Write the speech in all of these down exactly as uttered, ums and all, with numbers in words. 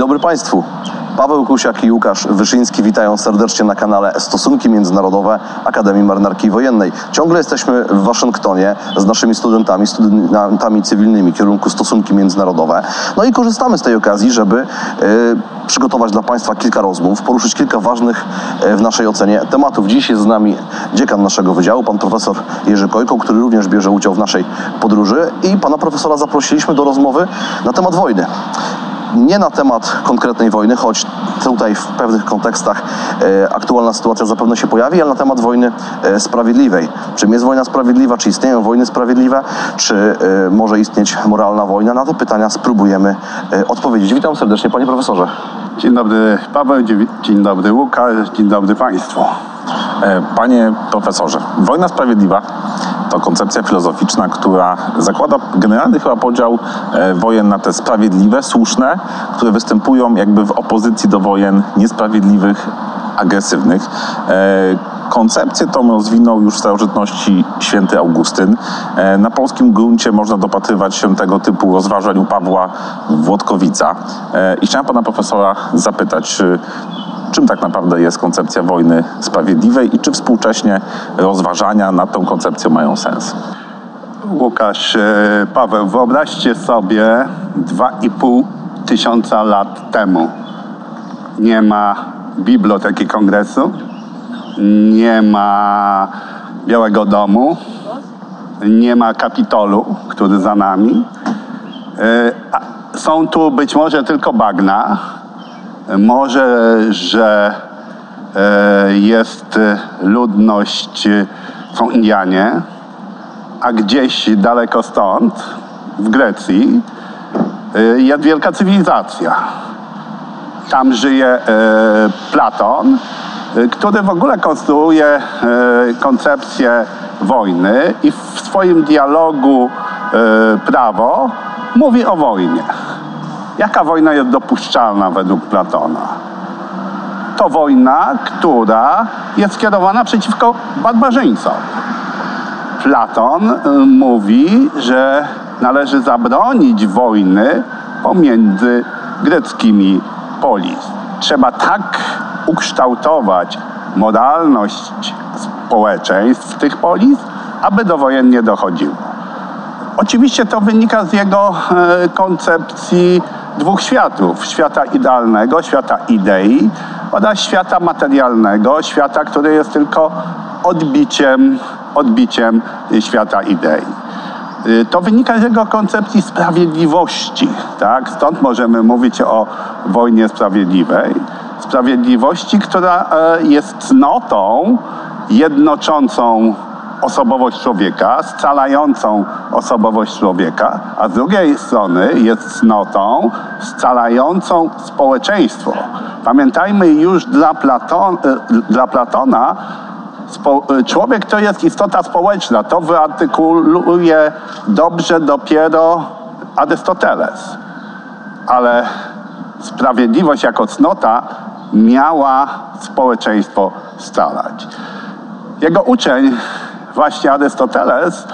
dobry Państwu. Paweł Kusiak i Łukasz Wyszyński witają serdecznie na kanale Stosunki Międzynarodowe Akademii Marynarki Wojennej. Ciągle jesteśmy w Waszyngtonie z naszymi studentami, studentami cywilnymi kierunku Stosunki Międzynarodowe. No i korzystamy z tej okazji, żeby y, przygotować dla Państwa kilka rozmów, poruszyć kilka ważnych y, w naszej ocenie tematów. Dziś jest z nami dziekan naszego wydziału, pan profesor Jerzy Kojkoł, który również bierze udział w naszej podróży, i pana profesora zaprosiliśmy do rozmowy na temat wojny. Nie na temat konkretnej wojny, choć tutaj w pewnych kontekstach e, aktualna sytuacja zapewne się pojawi, ale na temat wojny e, sprawiedliwej. Czym jest wojna sprawiedliwa? Czy istnieją wojny sprawiedliwe? Czy e, może istnieć moralna wojna? Na te pytania spróbujemy e, odpowiedzieć. Witam serdecznie, panie profesorze. Dzień dobry Paweł, dzień dobry Łukasz, dzień dobry Państwu. Panie profesorze, wojna sprawiedliwa to koncepcja filozoficzna, która zakłada generalny chyba podział wojen na te sprawiedliwe, słuszne, które występują jakby w opozycji do wojen niesprawiedliwych, agresywnych. Koncepcję tą rozwinął już w starożytności święty Augustyn. Na polskim gruncie można dopatrywać się tego typu rozważań u Pawła Włodkowica. I chciałem pana profesora zapytać, czy czym tak naprawdę jest koncepcja wojny sprawiedliwej i czy współcześnie rozważania nad tą koncepcją mają sens? Łukasz, Paweł, wyobraźcie sobie dwa i pół tysiąca lat temu. Nie ma biblioteki kongresu, nie ma Białego Domu, nie ma Kapitolu, który za nami. Są tu być może tylko bagna. Może, że jest ludność, są Indianie, a gdzieś daleko stąd, w Grecji, jest wielka cywilizacja. Tam żyje Platon, który w ogóle konstruuje koncepcję wojny i w swoim dialogu prawo mówi o wojnie. Jaka wojna jest dopuszczalna według Platona? To wojna, która jest skierowana przeciwko barbarzyńcom. Platon mówi, że należy zabronić wojny pomiędzy greckimi polis. Trzeba tak ukształtować moralność społeczeństw tych polis, aby do wojen nie dochodziło. Oczywiście to wynika z jego e, koncepcji dwóch światów. Świata idealnego, świata idei oraz świata materialnego, świata, który jest tylko odbiciem, odbiciem świata idei. To wynika z jego koncepcji sprawiedliwości. Tak? Stąd możemy mówić o wojnie sprawiedliwej. Sprawiedliwości, która jest cnotą jednoczącą osobowość człowieka, scalającą osobowość człowieka, a z drugiej strony jest cnotą scalającą społeczeństwo. Pamiętajmy już dla, Platon, dla Platona, spo, człowiek to jest istota społeczna. To wyartykuluje dobrze dopiero Arystoteles. Ale sprawiedliwość jako cnota miała społeczeństwo scalać. Jego uczeń, właśnie Arystoteles,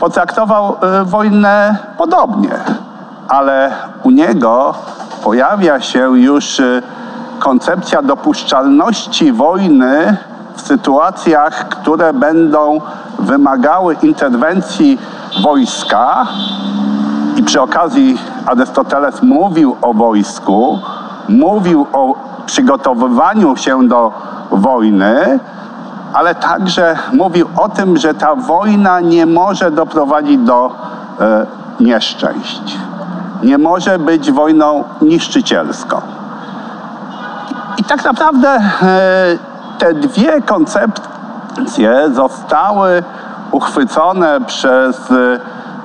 potraktował y, wojnę podobnie, ale u niego pojawia się już y, koncepcja dopuszczalności wojny w sytuacjach, które będą wymagały interwencji wojska. I przy okazji Arystoteles mówił o wojsku, mówił o przygotowywaniu się do wojny, ale także mówił o tym, że ta wojna nie może doprowadzić do e, nieszczęść. Nie może być wojną niszczycielską. I, i tak naprawdę e, te dwie koncepcje zostały uchwycone przez e,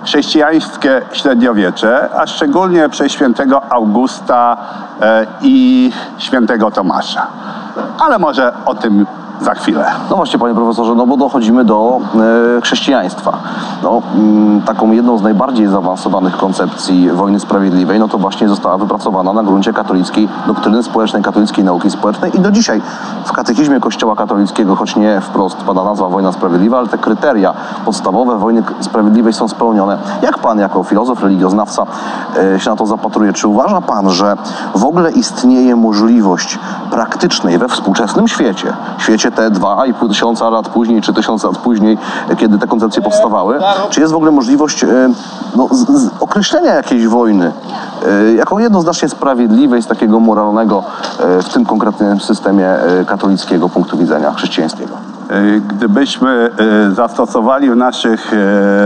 chrześcijańskie średniowiecze, a szczególnie przez świętego Augusta e, i świętego Tomasza. Ale może o tym za chwilę. No właśnie, panie profesorze, no bo dochodzimy do e, chrześcijaństwa. No, m, taką jedną z najbardziej zaawansowanych koncepcji wojny sprawiedliwej, no to właśnie została wypracowana na gruncie katolickiej doktryny społecznej, katolickiej nauki społecznej i do dzisiaj w katechizmie Kościoła katolickiego, choć nie wprost pada nazwa wojna sprawiedliwa, ale te kryteria podstawowe wojny sprawiedliwej są spełnione. Jak pan jako filozof, religioznawca e, się na to zapatruje? Czy uważa pan, że w ogóle istnieje możliwość praktycznej we współczesnym świecie, świecie te dwa i pół tysiąca lat później, czy tysiąca lat później, kiedy te koncepcje powstawały, czy jest w ogóle możliwość no, z, z określenia jakiejś wojny jako jednoznacznie sprawiedliwej z takiego moralnego, w tym konkretnym systemie katolickiego punktu widzenia, chrześcijańskiego? Gdybyśmy zastosowali w naszych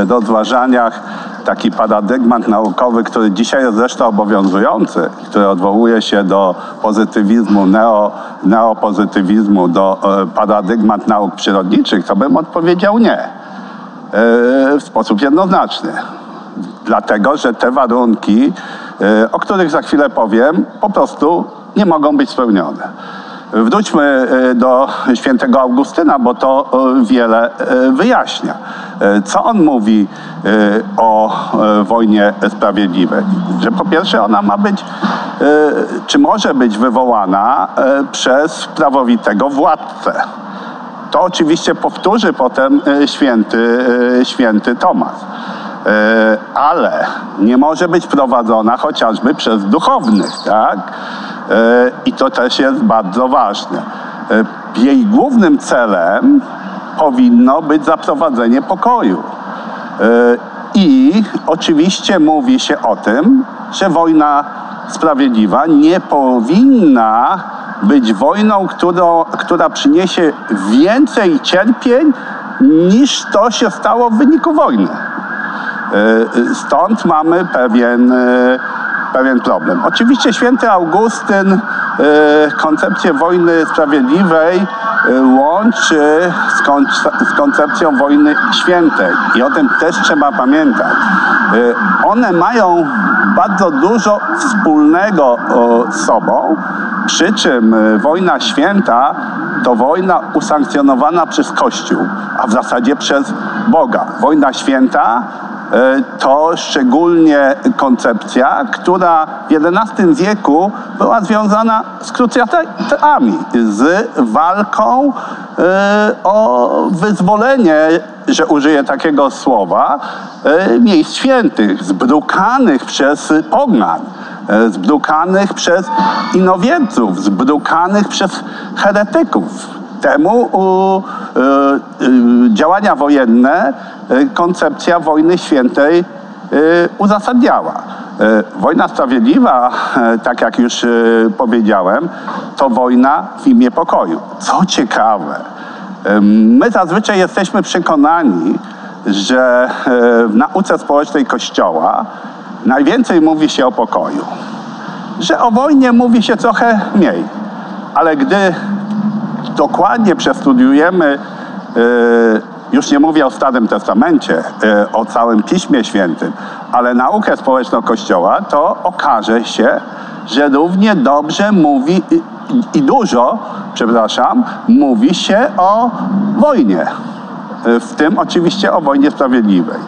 rozważaniach taki paradygmat naukowy, który dzisiaj jest zresztą obowiązujący, który odwołuje się do pozytywizmu, neo, neopozytywizmu, do paradygmat nauk przyrodniczych, to bym odpowiedział nie. W sposób jednoznaczny. Dlatego, że te warunki, o których za chwilę powiem, po prostu nie mogą być spełnione. Wróćmy do świętego Augustyna, bo to wiele wyjaśnia. Co on mówi o wojnie sprawiedliwej? Że po pierwsze ona ma być, czy może być wywołana przez prawowitego władcę. To oczywiście powtórzy potem święty, święty Tomasz. Ale nie może być prowadzona chociażby przez duchownych, tak? I to też jest bardzo ważne. Jej głównym celem powinno być zaprowadzenie pokoju. I oczywiście mówi się o tym, że wojna sprawiedliwa nie powinna być wojną, która, która przyniesie więcej cierpień niż to się stało w wyniku wojny. Stąd mamy pewien, pewien problem. Oczywiście święty Augustyn koncepcję wojny sprawiedliwej łączy z koncepcją wojny świętej i o tym też trzeba pamiętać. One mają bardzo dużo wspólnego z sobą, przy czym wojna święta to wojna usankcjonowana przez Kościół, a w zasadzie przez Boga. Wojna święta to szczególnie koncepcja, która w jedenastym wieku była związana z krucjatami, z walką o wyzwolenie, że użyję takiego słowa, miejsc świętych, zbrukanych przez pogan, zbrukanych przez inowierców, zbrukanych przez heretyków. Temu y, y, działania wojenne y, koncepcja wojny świętej y, uzasadniała. Y, wojna sprawiedliwa, y, tak jak już y, powiedziałem, to wojna w imię pokoju. Co ciekawe, y, my zazwyczaj jesteśmy przekonani, że y, w nauce społecznej Kościoła najwięcej mówi się o pokoju. Że o wojnie mówi się trochę mniej. Ale gdy dokładnie przestudiujemy, już nie mówię o Starym Testamencie, o całym Piśmie Świętym, ale naukę społeczną Kościoła, to okaże się, że równie dobrze mówi i dużo, przepraszam, mówi się o wojnie. W tym oczywiście o wojnie sprawiedliwej.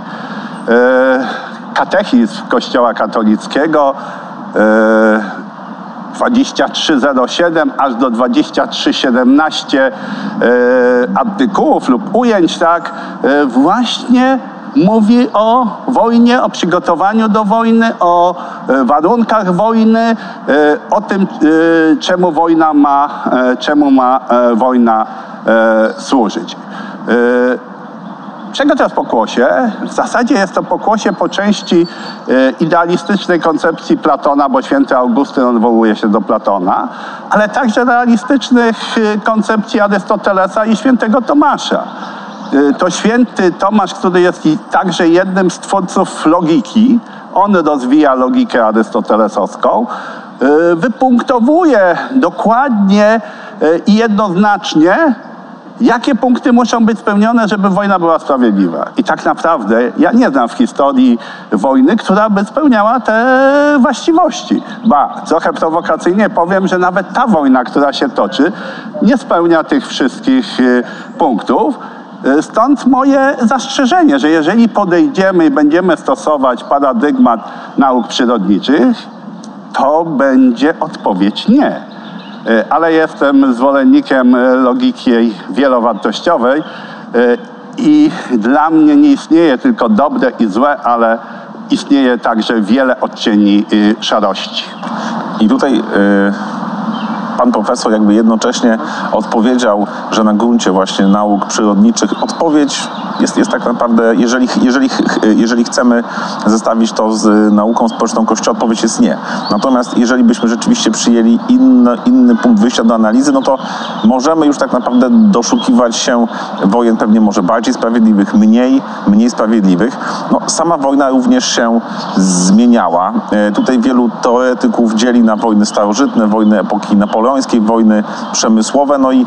Katechizm Kościoła katolickiego dwadzieścia trzy zero siedem aż do dwadzieścia trzy siedemnaście e, artykułów lub ujęć, tak, e, właśnie mówi o wojnie, o przygotowaniu do wojny, o e, warunkach wojny, e, o tym, e, czemu wojna ma, e, czemu ma e, wojna e, służyć. E, Czego to jest pokłosie? W zasadzie jest to pokłosie po części y, idealistycznej koncepcji Platona, bo święty Augustyn odwołuje się do Platona, ale także realistycznych y, koncepcji Arystotelesa i świętego Tomasza. Y, to święty Tomasz, który jest i także jednym z twórców logiki, on rozwija logikę arystotelesowską, y, wypunktowuje dokładnie y, i jednoznacznie jakie punkty muszą być spełnione, żeby wojna była sprawiedliwa. I tak naprawdę ja nie znam w historii wojny, która by spełniała te właściwości. Ba, trochę prowokacyjnie powiem, że nawet ta wojna, która się toczy, nie spełnia tych wszystkich punktów. Stąd moje zastrzeżenie, że jeżeli podejdziemy i będziemy stosować paradygmat nauk przyrodniczych, to będzie odpowiedź nie. Ale jestem zwolennikiem logiki wielowartościowej i dla mnie nie istnieje tylko dobre i złe, ale istnieje także wiele odcieni szarości. I tutaj... Y Pan profesor jakby jednocześnie odpowiedział, że na gruncie właśnie nauk przyrodniczych odpowiedź jest, jest tak naprawdę, jeżeli, jeżeli, jeżeli chcemy zestawić to z nauką społeczną Kościoła, odpowiedź jest nie. Natomiast jeżeli byśmy rzeczywiście przyjęli inny, inny punkt wyjścia do analizy, no to możemy już tak naprawdę doszukiwać się wojen pewnie może bardziej sprawiedliwych, mniej, mniej sprawiedliwych. No, sama wojna również się zmieniała. Tutaj wielu teoretyków dzieli na wojny starożytne, wojny epoki Napoleonowej, wojny przemysłowe, no i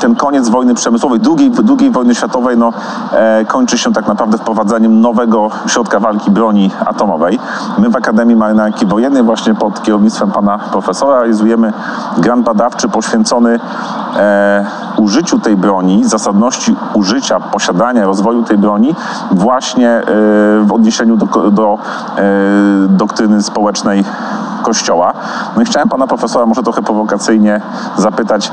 ten koniec wojny przemysłowej, drugiej, drugiej wojny światowej, no, e, kończy się tak naprawdę wprowadzeniem nowego środka walki, broni atomowej. My w Akademii Marynarki Wojennej właśnie pod kierownictwem pana profesora realizujemy grant badawczy poświęcony e, użyciu tej broni, zasadności użycia, posiadania, rozwoju tej broni właśnie e, w odniesieniu do, do e, doktryny społecznej Kościoła. No i chciałem pana profesora może trochę prowokacyjnie zapytać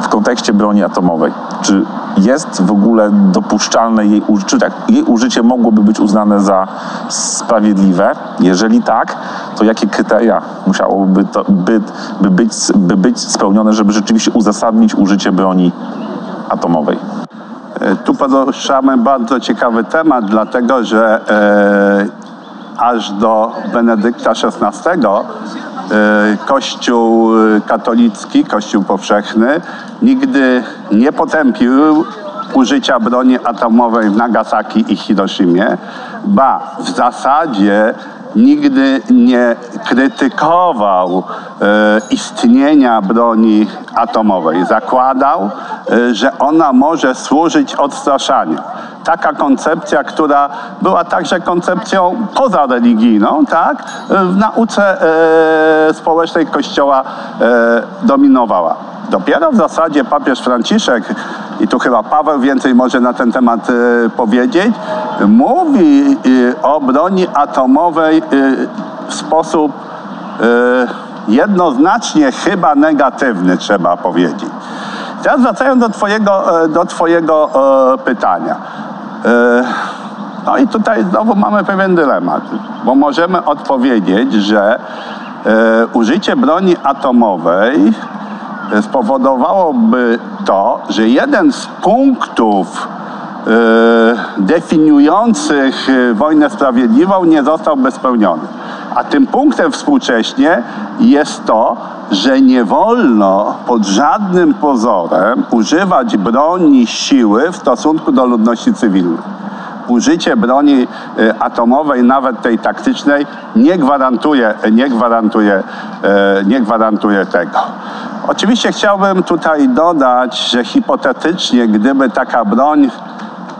w kontekście broni atomowej. Czy jest w ogóle dopuszczalne jej użycie? Czy tak, jej użycie mogłoby być uznane za sprawiedliwe? Jeżeli tak, to jakie kryteria musiałoby to, by, by, być, by być spełnione, żeby rzeczywiście uzasadnić użycie broni atomowej? Tu poruszamy bardzo ciekawy temat, dlatego że e, aż do Benedykta szesnastego Kościół katolicki, Kościół powszechny nigdy nie potępił użycia broni atomowej w Nagasaki i Hiroshimie. Ba, w zasadzie nigdy nie krytykował e, istnienia broni atomowej. Zakładał, e, że ona może służyć odstraszaniu. Taka koncepcja, która była także koncepcją pozareligijną, tak, w nauce e, społecznej Kościoła e, dominowała. Dopiero w zasadzie papież Franciszek, i tu chyba Paweł więcej może na ten temat y, powiedzieć, mówi y, o broni atomowej y, w sposób y, jednoznacznie chyba negatywny, trzeba powiedzieć. Teraz wracając do twojego, y, do twojego y, pytania. Y, no i tutaj znowu mamy pewien dylemat, bo możemy odpowiedzieć, że y, użycie broni atomowej spowodowałoby to, że jeden z punktów yy, definiujących wojnę sprawiedliwą nie zostałby spełniony. A tym punktem współcześnie jest to, że nie wolno pod żadnym pozorem używać broni siły w stosunku do ludności cywilnej. Użycie broni y, atomowej, nawet tej taktycznej, nie gwarantuje, nie gwarantuje, y, nie gwarantuje tego. Oczywiście chciałbym tutaj dodać, że hipotetycznie, gdyby taka broń,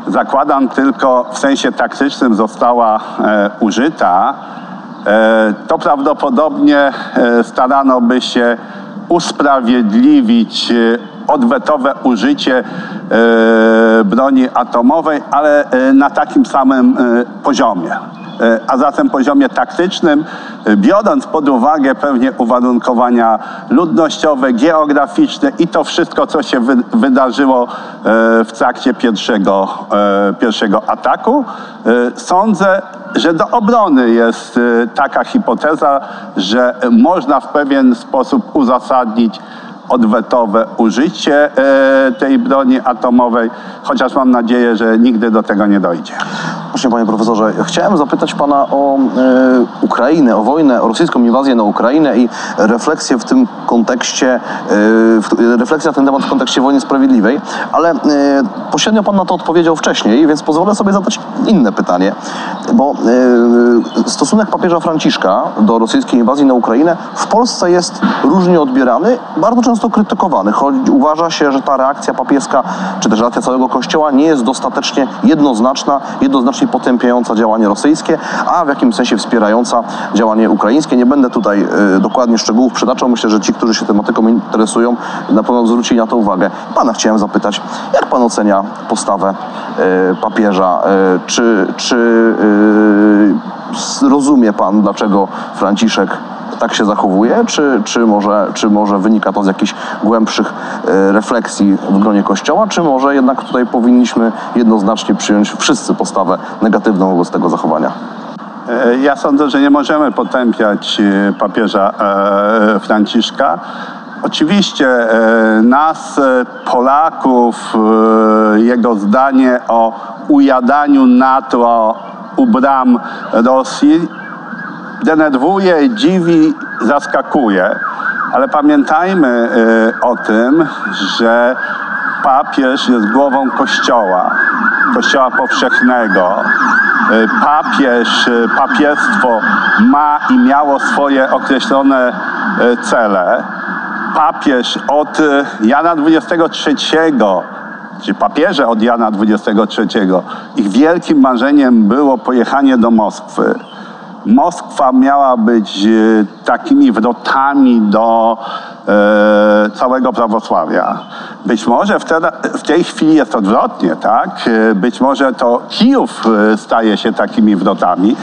zakładam tylko w sensie taktycznym, została e, użyta, e, to prawdopodobnie e, starano by się usprawiedliwić e, odwetowe użycie e, broni atomowej, ale e, na takim samym e, poziomie. A zatem poziomie taktycznym, biorąc pod uwagę pewnie uwarunkowania ludnościowe, geograficzne i to wszystko, co się wy wydarzyło w trakcie pierwszego, pierwszego ataku, sądzę, że do obrony jest taka hipoteza, że można w pewien sposób uzasadnić odwetowe użycie tej broni atomowej, chociaż mam nadzieję, że nigdy do tego nie dojdzie. serdecznie, panie profesorze. Chciałem zapytać pana o y, Ukrainę, o wojnę, o rosyjską inwazję na Ukrainę i refleksję w tym kontekście, y, refleksja na ten temat w kontekście wojny sprawiedliwej, ale y, pośrednio pan na to odpowiedział wcześniej, więc pozwolę sobie zadać inne pytanie, bo y, stosunek papieża Franciszka do rosyjskiej inwazji na Ukrainę w Polsce jest różnie odbierany, bardzo często krytykowany, choć uważa się, że ta reakcja papieska, czy też reakcja całego Kościoła nie jest dostatecznie jednoznaczna, jednoznacznie potępiająca działanie rosyjskie, a w jakimś sensie wspierająca działanie ukraińskie. Nie będę tutaj y, dokładnie szczegółów przytaczał. Myślę, że ci, którzy się tematyką interesują, na pewno zwrócili na to uwagę. Pana chciałem zapytać, jak pan ocenia postawę y, papieża? Y, czy czy y, rozumie pan, dlaczego Franciszek tak się zachowuje? Czy, czy, może, czy może wynika to z jakichś głębszych y, refleksji w gronie Kościoła? Czy może jednak tutaj powinniśmy jednoznacznie przyjąć wszyscy postawę negatywną wobec tego zachowania? Ja sądzę, że nie możemy potępiać papieża Franciszka. Oczywiście nas, Polaków, jego zdanie o ujadaniu NATO u bram Rosji denerwuje, dziwi, zaskakuje. Ale pamiętajmy o tym, że papież jest głową Kościoła, Kościoła powszechnego. Papież, papiestwo ma i miało swoje określone cele. Papież od Jana dwudziestego trzeciego, czy papieże od Jana dwudziestego trzeciego, ich wielkim marzeniem było pojechanie do Moskwy. Moskwa miała być takimi wrotami do e, całego prawosławia. Być może w, te, w tej chwili jest odwrotnie, tak? Być może to Kijów staje się takimi wrotami.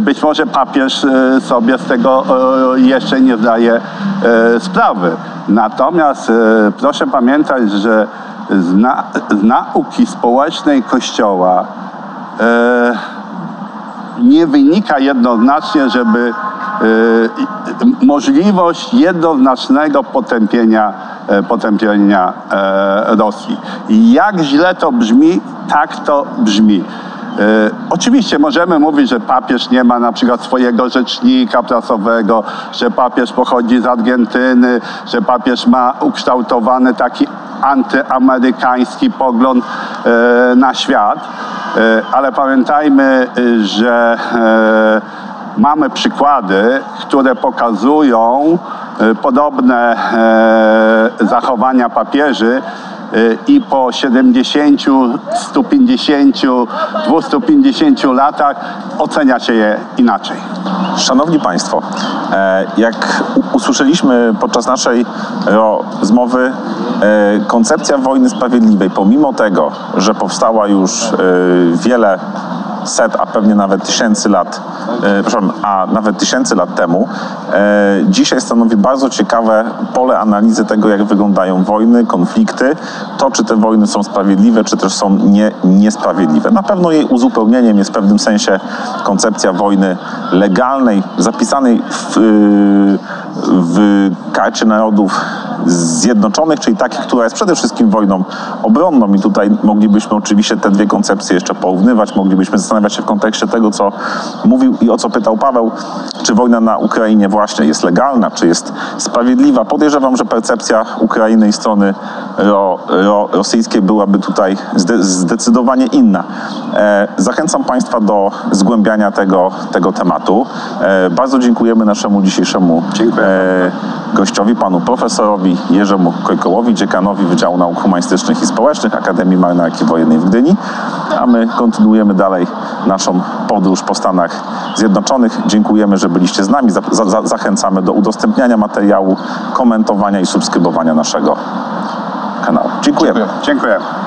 Być może papież sobie z tego jeszcze nie zdaje sprawy. Natomiast proszę pamiętać, że z, na, z nauki społecznej Kościoła e, nie wynika jednoznacznie, żeby y, możliwość jednoznacznego potępienia, y, potępienia y, Rosji. I jak źle to brzmi, tak to brzmi. Y, oczywiście możemy mówić, że papież nie ma na przykład swojego rzecznika prasowego, że papież pochodzi z Argentyny, że papież ma ukształtowany taki antyamerykański pogląd y, na świat. Ale pamiętajmy, że mamy przykłady, które pokazują podobne zachowania papieży i po siedemdziesięciu, stu pięćdziesięciu, dwustu pięćdziesięciu latach ocenia się je inaczej. Szanowni Państwo, jak usłyszeliśmy podczas naszej rozmowy, koncepcja wojny sprawiedliwej, pomimo tego, że powstała już wiele set, a pewnie nawet tysięcy lat, e, przepraszam, a nawet tysięcy lat temu, e, dzisiaj stanowi bardzo ciekawe pole analizy tego, jak wyglądają wojny, konflikty, to czy te wojny są sprawiedliwe, czy też są nie, niesprawiedliwe. Na pewno jej uzupełnieniem jest w pewnym sensie koncepcja wojny legalnej, zapisanej w, w Karcie Narodów Zjednoczonych, czyli takich, która jest przede wszystkim wojną obronną i tutaj moglibyśmy oczywiście te dwie koncepcje jeszcze porównywać, moglibyśmy zastanawiać się w kontekście tego, co mówił i o co pytał Paweł, czy wojna na Ukrainie właśnie jest legalna, czy jest sprawiedliwa. Podejrzewam, że percepcja Ukrainy i strony ro, ro, rosyjskiej byłaby tutaj zde, zdecydowanie inna. E, zachęcam Państwa do zgłębiania tego, tego tematu. E, bardzo dziękujemy naszemu dzisiejszemu e, gościowi, panu profesorowi Jerzemu Kojkołowi, dziekanowi Wydziału Nauk Humanistycznych i Społecznych Akademii Marynarki Wojennej w Gdyni, a my kontynuujemy dalej naszą podróż po Stanach Zjednoczonych. Dziękujemy, że byliście z nami. Za za zachęcamy do udostępniania materiału, komentowania i subskrybowania naszego kanału. Dziękujemy. Dziękuję. Dziękuję.